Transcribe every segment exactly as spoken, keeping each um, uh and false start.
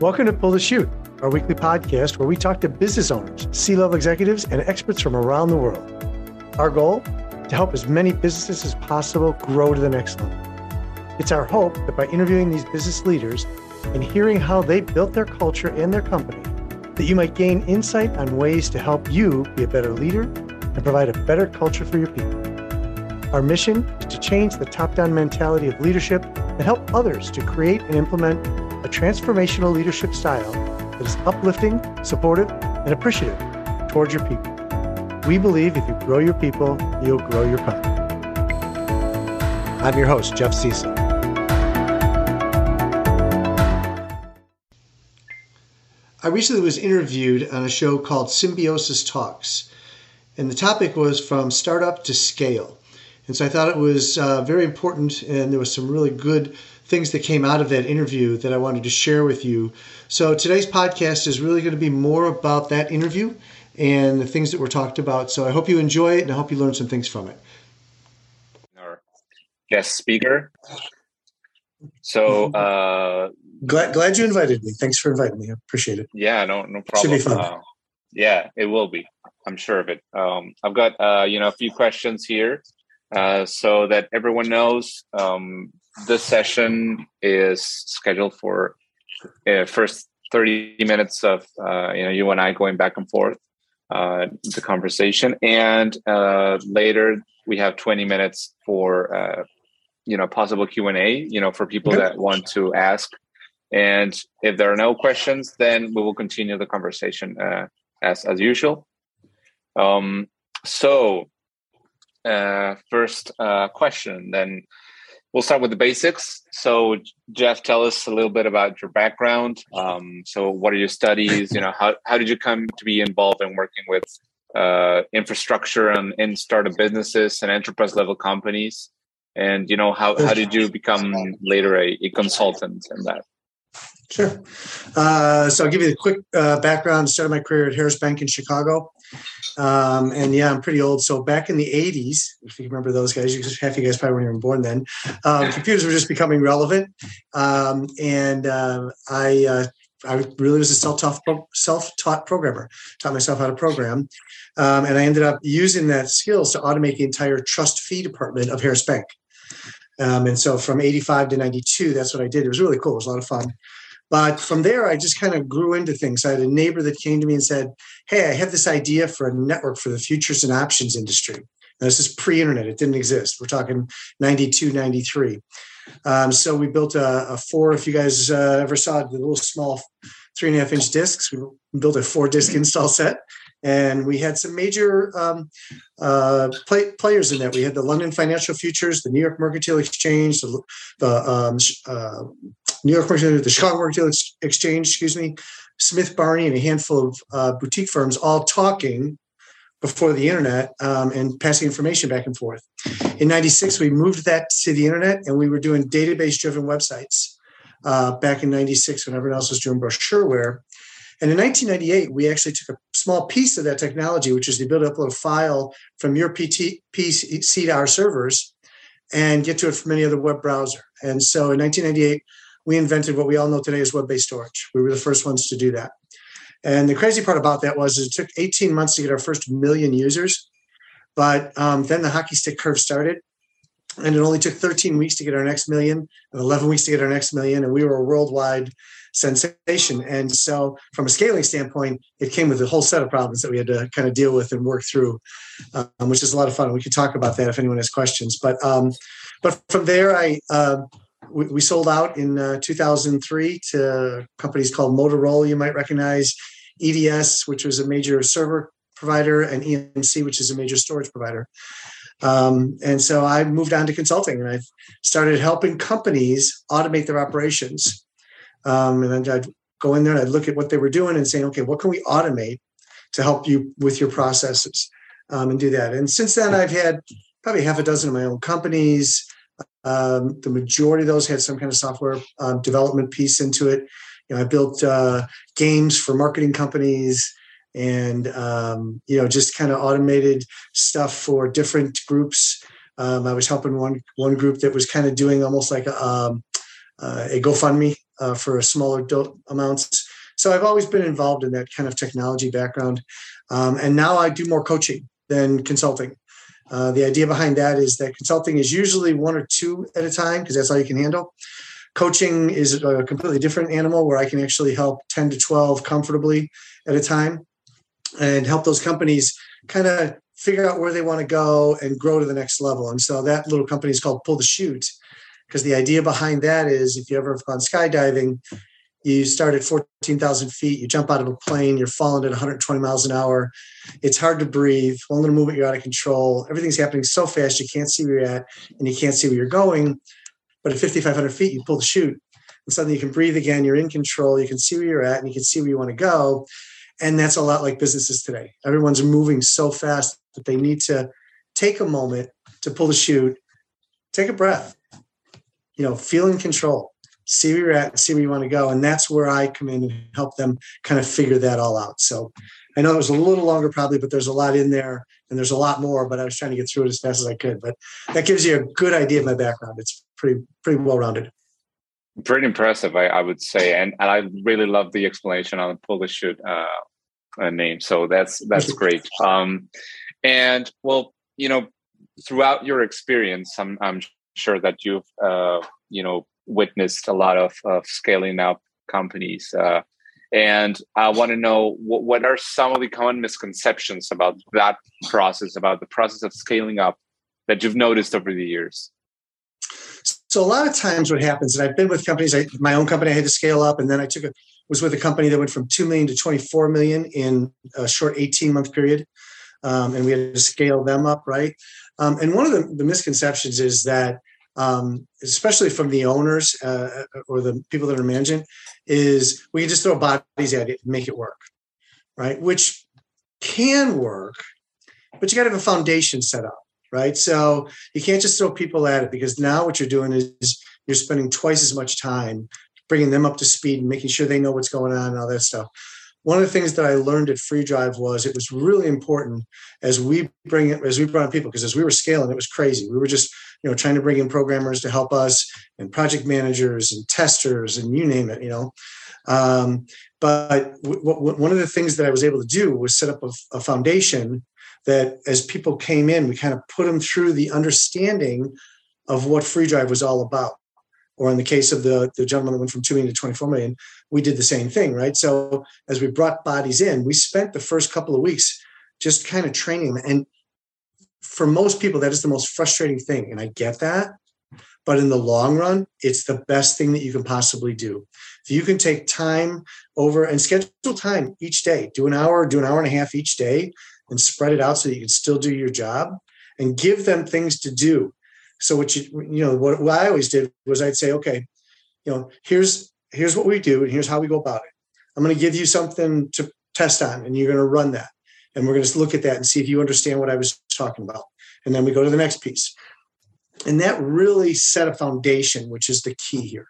Welcome to Pull the Chute, our weekly podcast where we talk to business owners, C-level executives, and experts from around the world. Our goal, to help as many businesses as possible grow to the next level. It's our hope that by interviewing these business leaders and hearing how they built their culture and their company, that you might gain insight on ways to help you be a better leader and provide a better culture for your people. Our mission is to change the top-down mentality of leadership and help others to create and implement a transformational leadership style that is uplifting, supportive, and appreciative towards your people. We believe if you grow your people, you'll grow your company. I'm your host, Jeff Sesol. I recently was interviewed on a show called Symbiosis Talks, and the topic was from startup to scale. And so I thought it was uh, very important, and there was some really good things that came out of that interview that I wanted to share with you. So today's podcast is really going to be more about that interview and the things that were talked about. So I hope you enjoy it, and I hope you learn some things from it. Our guest speaker. So uh, glad glad you invited me. Thanks for inviting me. I appreciate it. Yeah, no no problem. Should be fun. Uh, yeah, it will be. I'm sure of it. Um, I've got uh, you know a few questions here, uh, so that everyone knows. Um, this session is scheduled for uh, first thirty minutes of uh, you know you and I going back and forth. Uh, the conversation, and uh, later we have twenty minutes for uh, you know possible Q and A. You know for people that want to ask, and if there are no questions, then we will continue the conversation uh, as as usual. Um, so, uh, first uh, question, then we'll start with the basics. So, Jeff, tell us a little bit about your background. Um, so what are your studies? You know, how, how did you come to be involved in working with uh, infrastructure and, and startup businesses and enterprise level companies? And, you know, how, how did you become later a, a consultant in that? Sure. Uh, so I'll give you a quick uh, background. I started my career at Harris Bank in Chicago. Um, and yeah, I'm pretty old. So back in the eighties, if you remember those guys, half of you guys probably weren't even born then. Um, computers were just becoming relevant. Um, and uh, I uh, I really was a self-taught, self-taught programmer, taught myself how to program. Um, and I ended up using that skills to automate the entire trust fee department of Harris Bank. Um, and so from eighty-five to ninety-two, that's what I did. It was really cool. It was a lot of fun. But from there, I just kind of grew into things. I had a neighbor that came to me and said, hey, I have this idea for a network for the futures and options industry. Now, this is pre-internet. It didn't exist. We're talking ninety-two, ninety-three. Um, so we built a, a four, if you guys uh, ever saw it, the little small three and a half inch discs. We built a four disc install set. And we had some major um, uh, play, players in that. We had the London Financial Futures, the New York Mercantile Exchange, the, the um, uh, New York Mercantile, the Chicago Mercantile Exchange, excuse me, Smith Barney, and a handful of uh, boutique firms all talking before the internet um, and passing information back and forth. In ninety-six, we moved that to the internet, and we were doing database-driven websites uh, back in ninety-six when everyone else was doing brochureware. And in nineteen ninety-eight, we actually took a small piece of that technology, which is the ability to upload a file from your P C to our servers and get to it from any other web browser. And so in nineteen ninety-eight, we invented what we all know today as web-based storage. We were the first ones to do that. And the crazy part about that was it took eighteen months to get our first million users. But um, then the hockey stick curve started. And it only took thirteen weeks to get our next million and eleven weeks to get our next million. And we were a worldwide sensation. And so from a scaling standpoint, it came with a whole set of problems that we had to kind of deal with and work through, um, which is a lot of fun. We could talk about that if anyone has questions. But um, but from there, I uh, we, we sold out in uh, two thousand three to companies called Motorola, you might recognize, E D S, which was a major server provider, and E M C, which is a major storage provider. Um, and so I moved on to consulting, and I started helping companies automate their operations. Um, and then I'd go in there and I'd look at what they were doing and saying, okay, what can we automate to help you with your processes um, and do that? And since then, I've had probably half a dozen of my own companies. Um, the majority of those had some kind of software uh, development piece into it. You know, I built uh, games for marketing companies. And, um, you know, just kind of automated stuff for different groups. Um, I was helping one one group that was kind of doing almost like a, um, uh, a GoFundMe uh, for smaller do- amounts. So I've always been involved in that kind of technology background. Um, and now I do more coaching than consulting. Uh, the idea behind that is that consulting is usually one or two at a time because that's all you can handle. Coaching is a completely different animal where I can actually help ten to twelve comfortably at a time and help those companies kind of figure out where they want to go and grow to the next level. And so that little company is called Pull the Chute, because the idea behind that is if you ever have gone skydiving, you start at fourteen thousand feet, you jump out of a plane, you're falling at one hundred twenty miles an hour. It's hard to breathe. One little movement, you're out of control. Everything's happening so fast, you can't see where you're at and you can't see where you're going. But at fifty-five hundred feet, you pull the chute and suddenly you can breathe again. You're in control. You can see where you're at and you can see where you want to go. And that's a lot like businesses today. Everyone's moving so fast that they need to take a moment to pull the chute, take a breath, you know, feel in control, see where you're at, see where you want to go. And that's where I come in and help them kind of figure that all out. So I know it was a little longer probably, but there's a lot in there and there's a lot more, but I was trying to get through it as fast as I could. But that gives you a good idea of my background. It's pretty, pretty well-rounded. Pretty impressive, I, I would say. And, and I really love the explanation on the Pull the Chute uh, name. So that's, that's great. Um, and well, you know, throughout your experience, I'm, I'm sure that you've, uh, you know, witnessed a lot of, of scaling up companies. Uh, and I want to know what, what are some of the common misconceptions about that process, about the process of scaling up that you've noticed over the years? So a lot of times what happens, and I've been with companies, I, my own company I had to scale up, and then I took a, was with a company that went from two million to twenty-four million in a short eighteen-month period, um, and we had to scale them up, right? Um, and one of the, the misconceptions is that, um, especially from the owners uh, or the people that are managing, is we can just throw bodies at it and make it work, right? Which can work, but you got to have a foundation set up. Right. So you can't just throw people at it, because now what you're doing is you're spending twice as much time bringing them up to speed and making sure they know what's going on and all that stuff. One of the things that I learned at Free Drive was it was really important as we bring it, as we brought in people, because as we were scaling, it was crazy. We were just, you know, trying to bring in programmers to help us and project managers and testers and you name it, you know. Um, but w- w- one of the things that I was able to do was set up a, a foundation that as people came in, we kind of put them through the understanding of what Free Drive was all about. Or in the case of the, the gentleman that went from two million to twenty-four million, we did the same thing, right? So as we brought bodies in, we spent the first couple of weeks just kind of training them. And for most people, that is the most frustrating thing. And I get that. But in the long run, it's the best thing that you can possibly do. If you can take time over and schedule time each day, do an hour, do an hour and a half each day, and spread it out so that you can still do your job, and give them things to do. So what you, you know, what, what I always did was I'd say, okay, you know, here's, here's what we do and here's how we go about it. I'm going to give you something to test on and you're going to run that. And we're going to look at that and see if you understand what I was talking about. And then we go to the next piece. And that really set a foundation, which is the key here.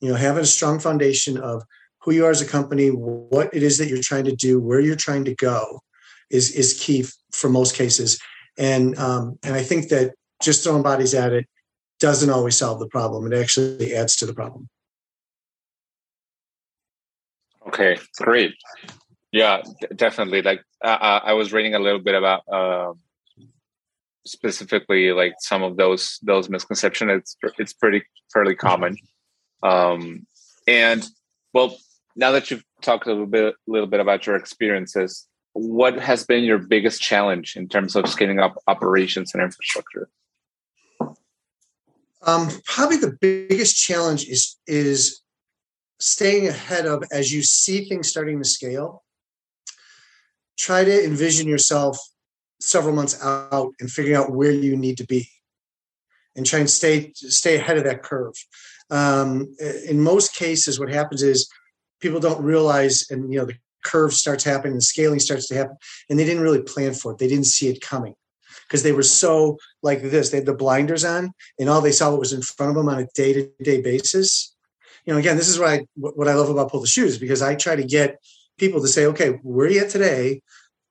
You know, having a strong foundation of who you are as a company, what it is that you're trying to do, where you're trying to go, is is key for most cases. And um, and I think that just throwing bodies at it doesn't always solve the problem. It actually adds to the problem. Okay, great. Yeah, definitely. Like uh, I was reading a little bit about uh, specifically like some of those those misconceptions. It's it's pretty fairly common. Um, and well, now that you've talked a little bit a little bit about your experiences, what has been your biggest challenge in terms of scaling up operations and infrastructure? Um, probably the biggest challenge is, is staying ahead of, as you see things starting to scale, try to envision yourself several months out and figuring out where you need to be and try and stay, stay ahead of that curve. Um, in most cases, what happens is people don't realize, and, you know, the curve starts happening and scaling starts to happen, and they didn't really plan for it. They didn't see it coming because they were so like this. They had the blinders on, and all they saw what was in front of them on a day-to-day basis. You know, again, this is what I what I love about Pull the Shoes, because I try to get people to say, okay, where are you at today?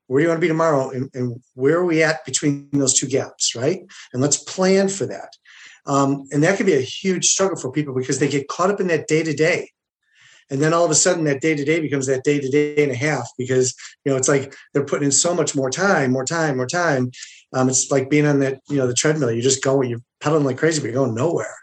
Where do you want to be tomorrow? And, and where are we at between those two gaps, right? And let's plan for that. Um, and that can be a huge struggle for people because they get caught up in that day-to-day. And then all of a sudden that day to day becomes that day to day and a half, because, you know, it's like they're putting in so much more time, more time, more time. Um, it's like being on that, you know, the treadmill, you just go, you're pedaling like crazy, but you're going nowhere.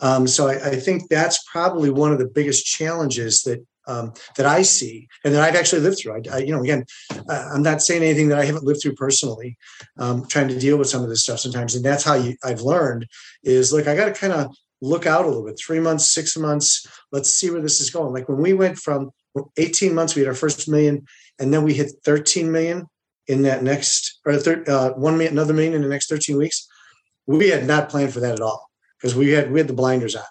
Um, so I, I think that's probably one of the biggest challenges that, um, that I see and that I've actually lived through. I, I you know, again, uh, I'm not saying anything that I haven't lived through personally, um, trying to deal with some of this stuff sometimes. And that's how you, I've learned is, look, I got to kind of look out a little bit, three months, six months. Let's see where this is going. Like when we went from eighteen months, we had our first million, and then we hit thirteen million in that next, or thir- uh, one million, another million in the next thirteen weeks. We had not planned for that at all, because we had, we had the blinders on.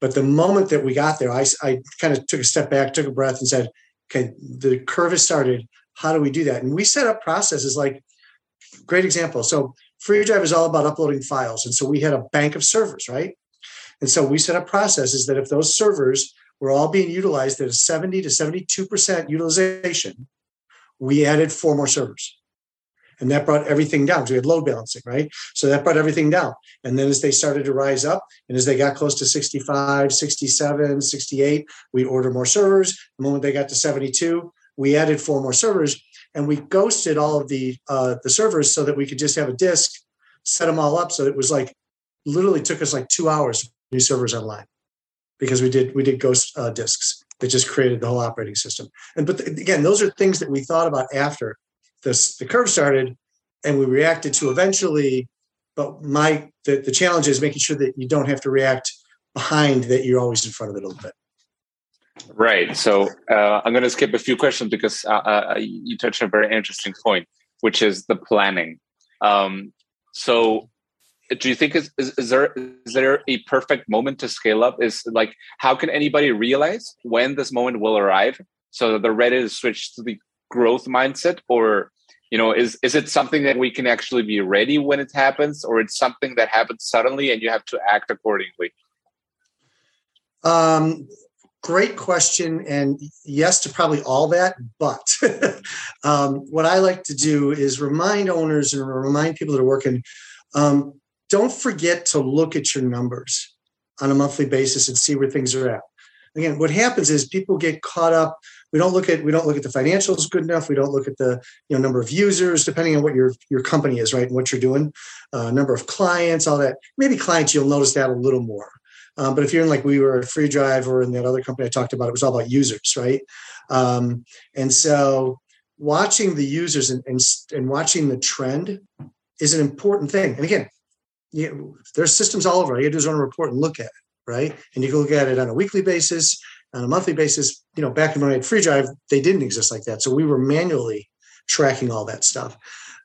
But the moment that we got there, I, I kind of took a step back, took a breath and said, okay, the curve has started. How do we do that? And we set up processes like, great example. So Free Drive is all about uploading files. And so we had a bank of servers, right? And so we set up processes that if those servers were all being utilized at a seventy to seventy-two percent utilization, we added four more servers. And that brought everything down. So we had load balancing, right? So that brought everything down. And then as they started to rise up, and as they got close to sixty-five, sixty-seven, sixty-eight, we ordered more servers. The moment they got to seventy-two, we added four more servers. And we ghosted all of the uh, the servers so that we could just have a disk, set them all up. So it was like, literally took us like two hours to put new servers online, because we did we did ghost uh, disks that just created the whole operating system. And but th- again, those are things that we thought about after This, the curve started, and we reacted to eventually. But my the, the challenge is making sure that you don't have to react behind, that you're always in front of it a little bit. Right. So uh, I'm going to skip a few questions because uh, uh, you touched on a very interesting point, which is the planning. Um, so do you think is, is, is there is there a perfect moment to scale up? Is like, how can anybody realize when this moment will arrive so that they're ready to switch to the growth mindset? Or, you know, is is it something that we can actually be ready when it happens, or it's something that happens suddenly and you have to act accordingly? Um, great question, and yes to probably all that. But um, what I like to do is remind owners and remind people that are working, um, don't forget to look at your numbers on a monthly basis and see where things are at. Again, what happens is people get caught up. We don't look at we don't look at the financials good enough. We don't look at the you know number of users, depending on what your your company is, right, and what you're doing, uh, number of clients, all that. Maybe clients, you'll notice that a little more. Um, but if you're in, like we were at Free Drive or in that other company I talked about, it was all about users, right? Um, and so watching the users and, and and watching the trend is an important thing. And again, you, there's systems all over. You just want to report and look at it, right? And you can look at it on a weekly basis, on a monthly basis. You know, back when I had Free Drive, they didn't exist like that. So we were manually tracking all that stuff.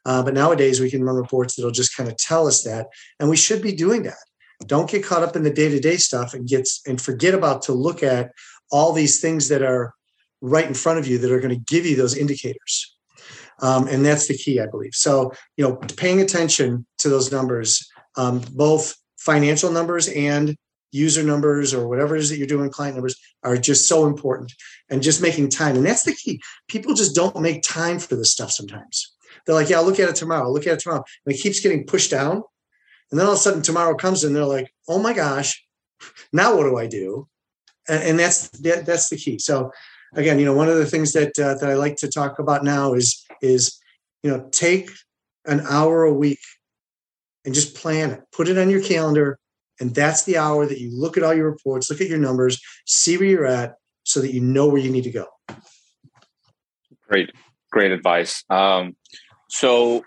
Uh, but nowadays we can run reports that'll just kind of tell us that. And we should be doing that. Don't get caught up in the day-to-day stuff and get, and forget about to look at all these things that are right in front of you that are going to give you those indicators. Um, and that's the key, I believe. So, you know, paying attention to those numbers, um, both financial numbers and user numbers or whatever it is that you're doing, client numbers, are just so important. And just making time. And that's the key. People just don't make time for this stuff sometimes. They're like, yeah, I'll look at it tomorrow. I'll look at it tomorrow. And it keeps getting pushed down. And then all of a sudden tomorrow comes and they're like, oh my gosh, now what do I do? And, and that's that, that's the key. So again, you know, one of the things that uh, that I like to talk about now is, is, you know, take an hour a week and just plan it. Put it on your calendar. And that's the hour that you look at all your reports, look at your numbers, see where you're at so that you know where you need to go. Great, great advice. Um, so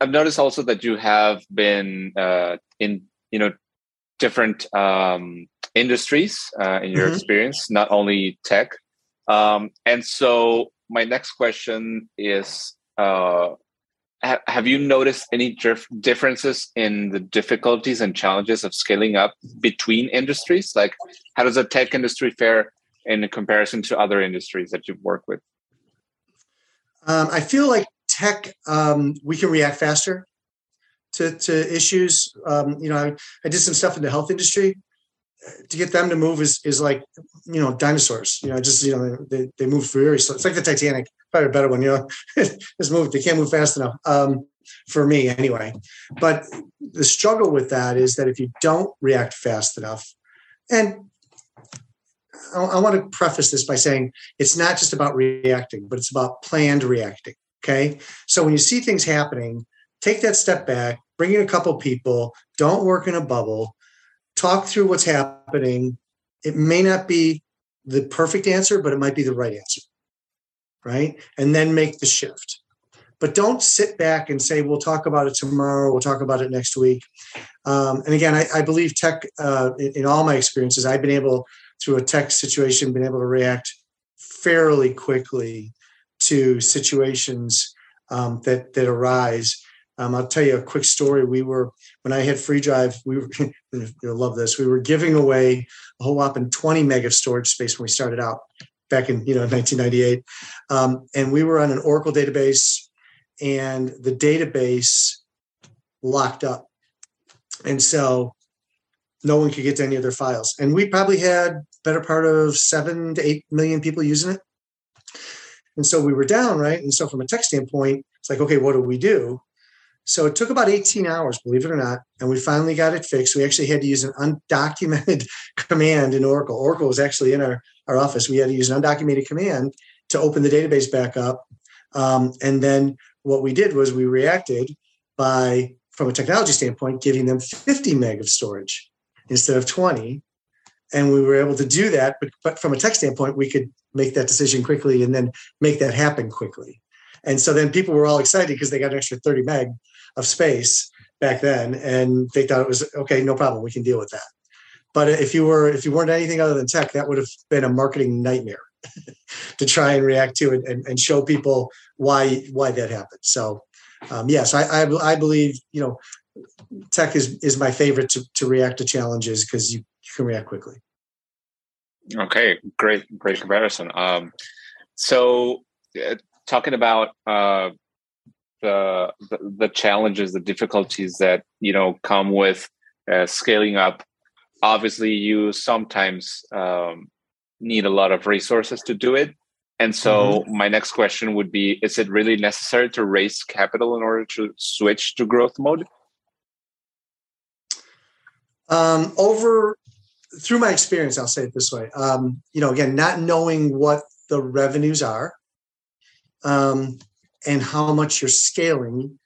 I've noticed also that you have been uh, in, you know, different um, industries uh, in your mm-hmm. experience, not only tech. Um, and so my next question is, uh, have you noticed any differences in the difficulties and challenges of scaling up between industries? Like, how does the tech industry fare in comparison to other industries that you've worked with? Um, I feel like tech, um, we can react faster to, to issues. Um, you know, I, I did some stuff in the health industry. To get them to move is is like, you know, dinosaurs. You know, just, you know, they, they move very slow. It's like the Titanic, probably a better one, you know, just move. They can't move fast enough, um, for me anyway. But the struggle with that is that if you don't react fast enough, and I, I want to preface this by saying it's not just about reacting, but it's about planned reacting. Okay. So when you see things happening, take that step back, bring in a couple people, don't work in a bubble, talk through what's happening. It may not be the perfect answer, but it might be the right answer. Right. And then make the shift. But don't sit back and say, we'll talk about it tomorrow. We'll talk about it next week. Um, and again, I, I believe tech, uh, in, in all my experiences, I've been able, through a tech situation, been able to react fairly quickly to situations um, that, that arise. Um, I'll tell you a quick story. We were, when I had Free Drive, we were, you'll love this. We were giving away a whole whopping twenty meg of storage space when we started out back in, you know, nineteen ninety-eight. Um, and we were on an Oracle database, and the database locked up. And so no one could get to any of their files. And we probably had better part of seven to eight million people using it. And so we were down, right? And so from a tech standpoint, it's like, okay, what do we do? So it took about eighteen hours, believe it or not. And we finally got it fixed. We actually had to use an undocumented command in Oracle. Oracle was actually in our, our office. We had to use an undocumented command to open the database back up. Um, and then what we did was we reacted by, from a technology standpoint, giving them fifty meg of storage instead of twenty. And we were able to do that. But, but from a tech standpoint, we could make that decision quickly and then make that happen quickly. And so then people were all excited because they got an extra thirty meg of space back then. And they thought it was, okay, no problem. We can deal with that. But if you were, if you weren't anything other than tech, that would have been a marketing nightmare to try and react to it and, and show people why why that happened. So um, yes, I, I I believe, you know, tech is is my favorite to, to react to challenges because you, you can react quickly. Okay, great great comparison. Um, so uh, talking about uh, the, the the challenges, the difficulties that you know come with uh, scaling up. Obviously, you sometimes um, need a lot of resources to do it. And so mm-hmm. my next question would be, is it really necessary to raise capital in order to switch to growth mode? Um, over, through my experience, I'll say it this way. Um, you know, again, not knowing what the revenues are um, and how much you're scaling,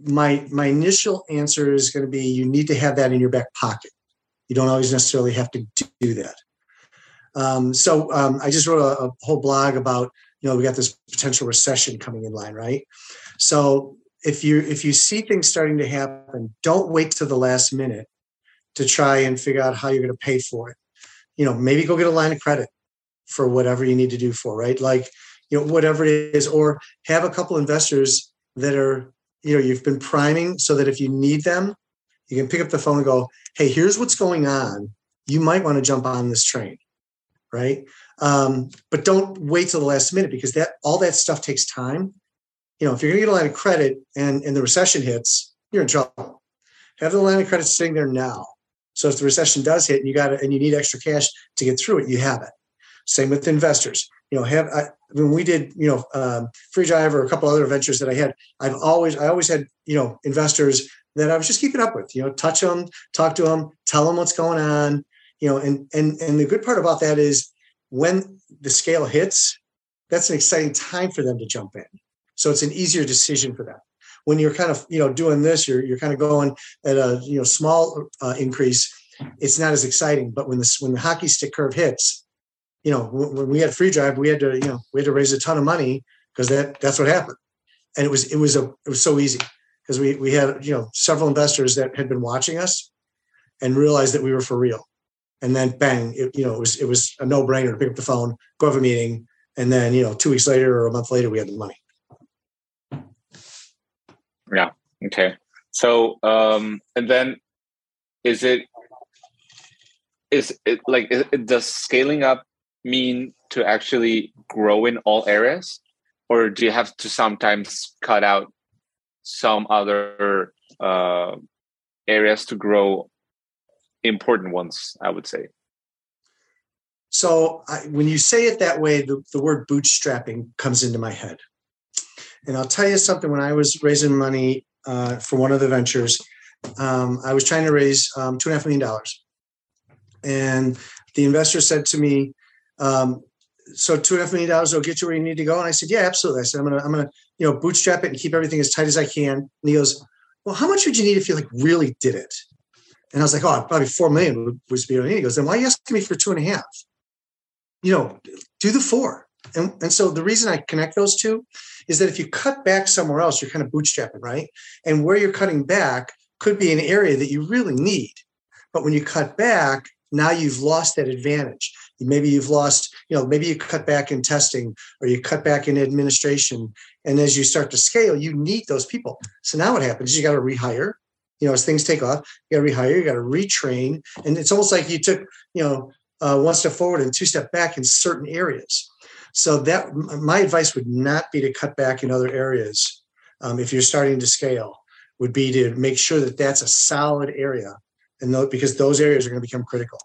my, my initial answer is going to be, you need to have that in your back pocket. You don't always necessarily have to do that. Um, so um, I just wrote a, a whole blog about, you know, we got this potential recession coming in line, right? So if you if you see things starting to happen, don't wait till the last minute to try and figure out how you're going to pay for it. You know, maybe go get a line of credit for whatever you need to do for, right? Like, you know, whatever it is, or have a couple investors that are, you know, you've been priming so that if you need them, you can pick up the phone and go, hey, here's what's going on. You might want to jump on this train. Right. Um, but don't wait till the last minute because that all that stuff takes time. You know, if you're going to get a line of credit and, and the recession hits, you're in trouble. Have the line of credit sitting there now. So if the recession does hit and you got it and you need extra cash to get through it, you have it. Same with investors. You know, have I, when we did, you know, um, Free Drive or a couple other ventures that I had, I've always I always had, you know, investors that I was just keeping up with, you know, touch them, talk to them, tell them what's going on. You know, and and and the good part about that is when the scale hits, that's an exciting time for them to jump in. So it's an easier decision for them. When you're kind of, you know, doing this, you're you're kind of going at a, you know, small uh, increase. It's not as exciting. But when the when the hockey stick curve hits, you know, when, when we had Free Drive, we had to, you know, we had to raise a ton of money because that that's what happened. And it was it was a it was so easy because we we had, you know, several investors that had been watching us and realized that we were for real. And then bang, it, you know, it was it was a no-brainer to pick up the phone, go have a meeting, and then, you know, two weeks later or a month later, we had the money. Yeah. Okay. So, um, and then, is it is it like is, does scaling up mean to actually grow in all areas, or do you have to sometimes cut out some other uh, areas to grow? Important ones, I would say. So I, when you say it that way, the, the word bootstrapping comes into my head. And I'll tell you something, when I was raising money uh, for one of the ventures, um, I was trying to raise um, two and a half million dollars. And the investor said to me, um, so two and a half million dollars will get you where you need to go. And I said, yeah, absolutely. I said, I'm going to, I'm going to, you know, bootstrap it and keep everything as tight as I can. And he goes, well, how much would you need if you like really did it? And I was like, oh, probably four million would, would be what I need. He goes, then why are you asking me for two and a half? You know, do the four. And, and so the reason I connect those two is that if you cut back somewhere else, you're kind of bootstrapping, right? And where you're cutting back could be an area that you really need. But when you cut back, now you've lost that advantage. Maybe you've lost, you know, maybe you cut back in testing or you cut back in administration. And as you start to scale, you need those people. So now what happens is you got to rehire. You know, as things take off, you got to rehire, you got to retrain. And it's almost like you took, you know, uh, one step forward and two step back in certain areas. So that my advice would not be to cut back in other areas. Um, if you're starting to scale, would be to make sure that that's a solid area. And those, because those areas are going to become critical.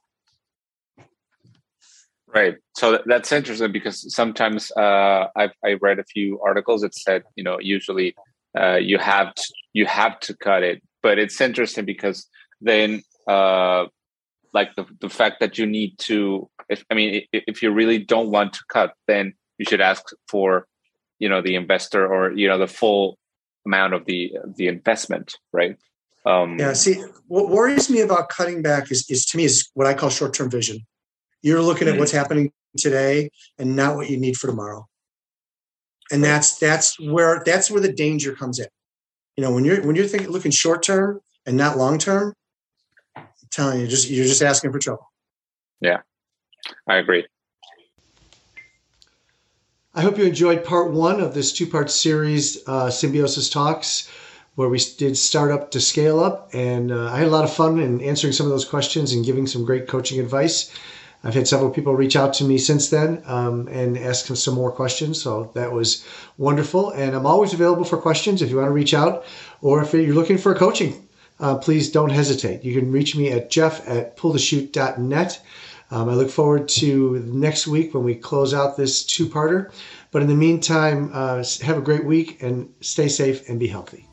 Right. So that's interesting because sometimes uh, I've I read a few articles that said, you know, usually uh, you have to, you have to cut it. But it's interesting because then uh, like the, the fact that you need to, if, I mean, if you really don't want to cut, then you should ask for, you know, the investor or, you know, the full amount of the the investment. Right. Um, yeah. See, what worries me about cutting back is, is to me is what I call short-term vision. You're looking at what's happening today and not what you need for tomorrow. And that's, that's where, that's where the danger comes in. You know, when you're, when you're thinking, looking short-term and not long-term, I'm telling you, just, you're just asking for trouble. Yeah, I agree. I hope you enjoyed part one of this two-part series, uh, Symbiosis Talks, where we did start up to scale up. And uh, I had a lot of fun in answering some of those questions and giving some great coaching advice. I've had several people reach out to me since then um, and ask them some more questions. So that was wonderful. And I'm always available for questions if you want to reach out or if you're looking for coaching, uh, please don't hesitate. You can reach me at jeff at pull the chute dot net. Um, I look forward to next week when we close out this two-parter. But in the meantime, uh, have a great week and stay safe and be healthy.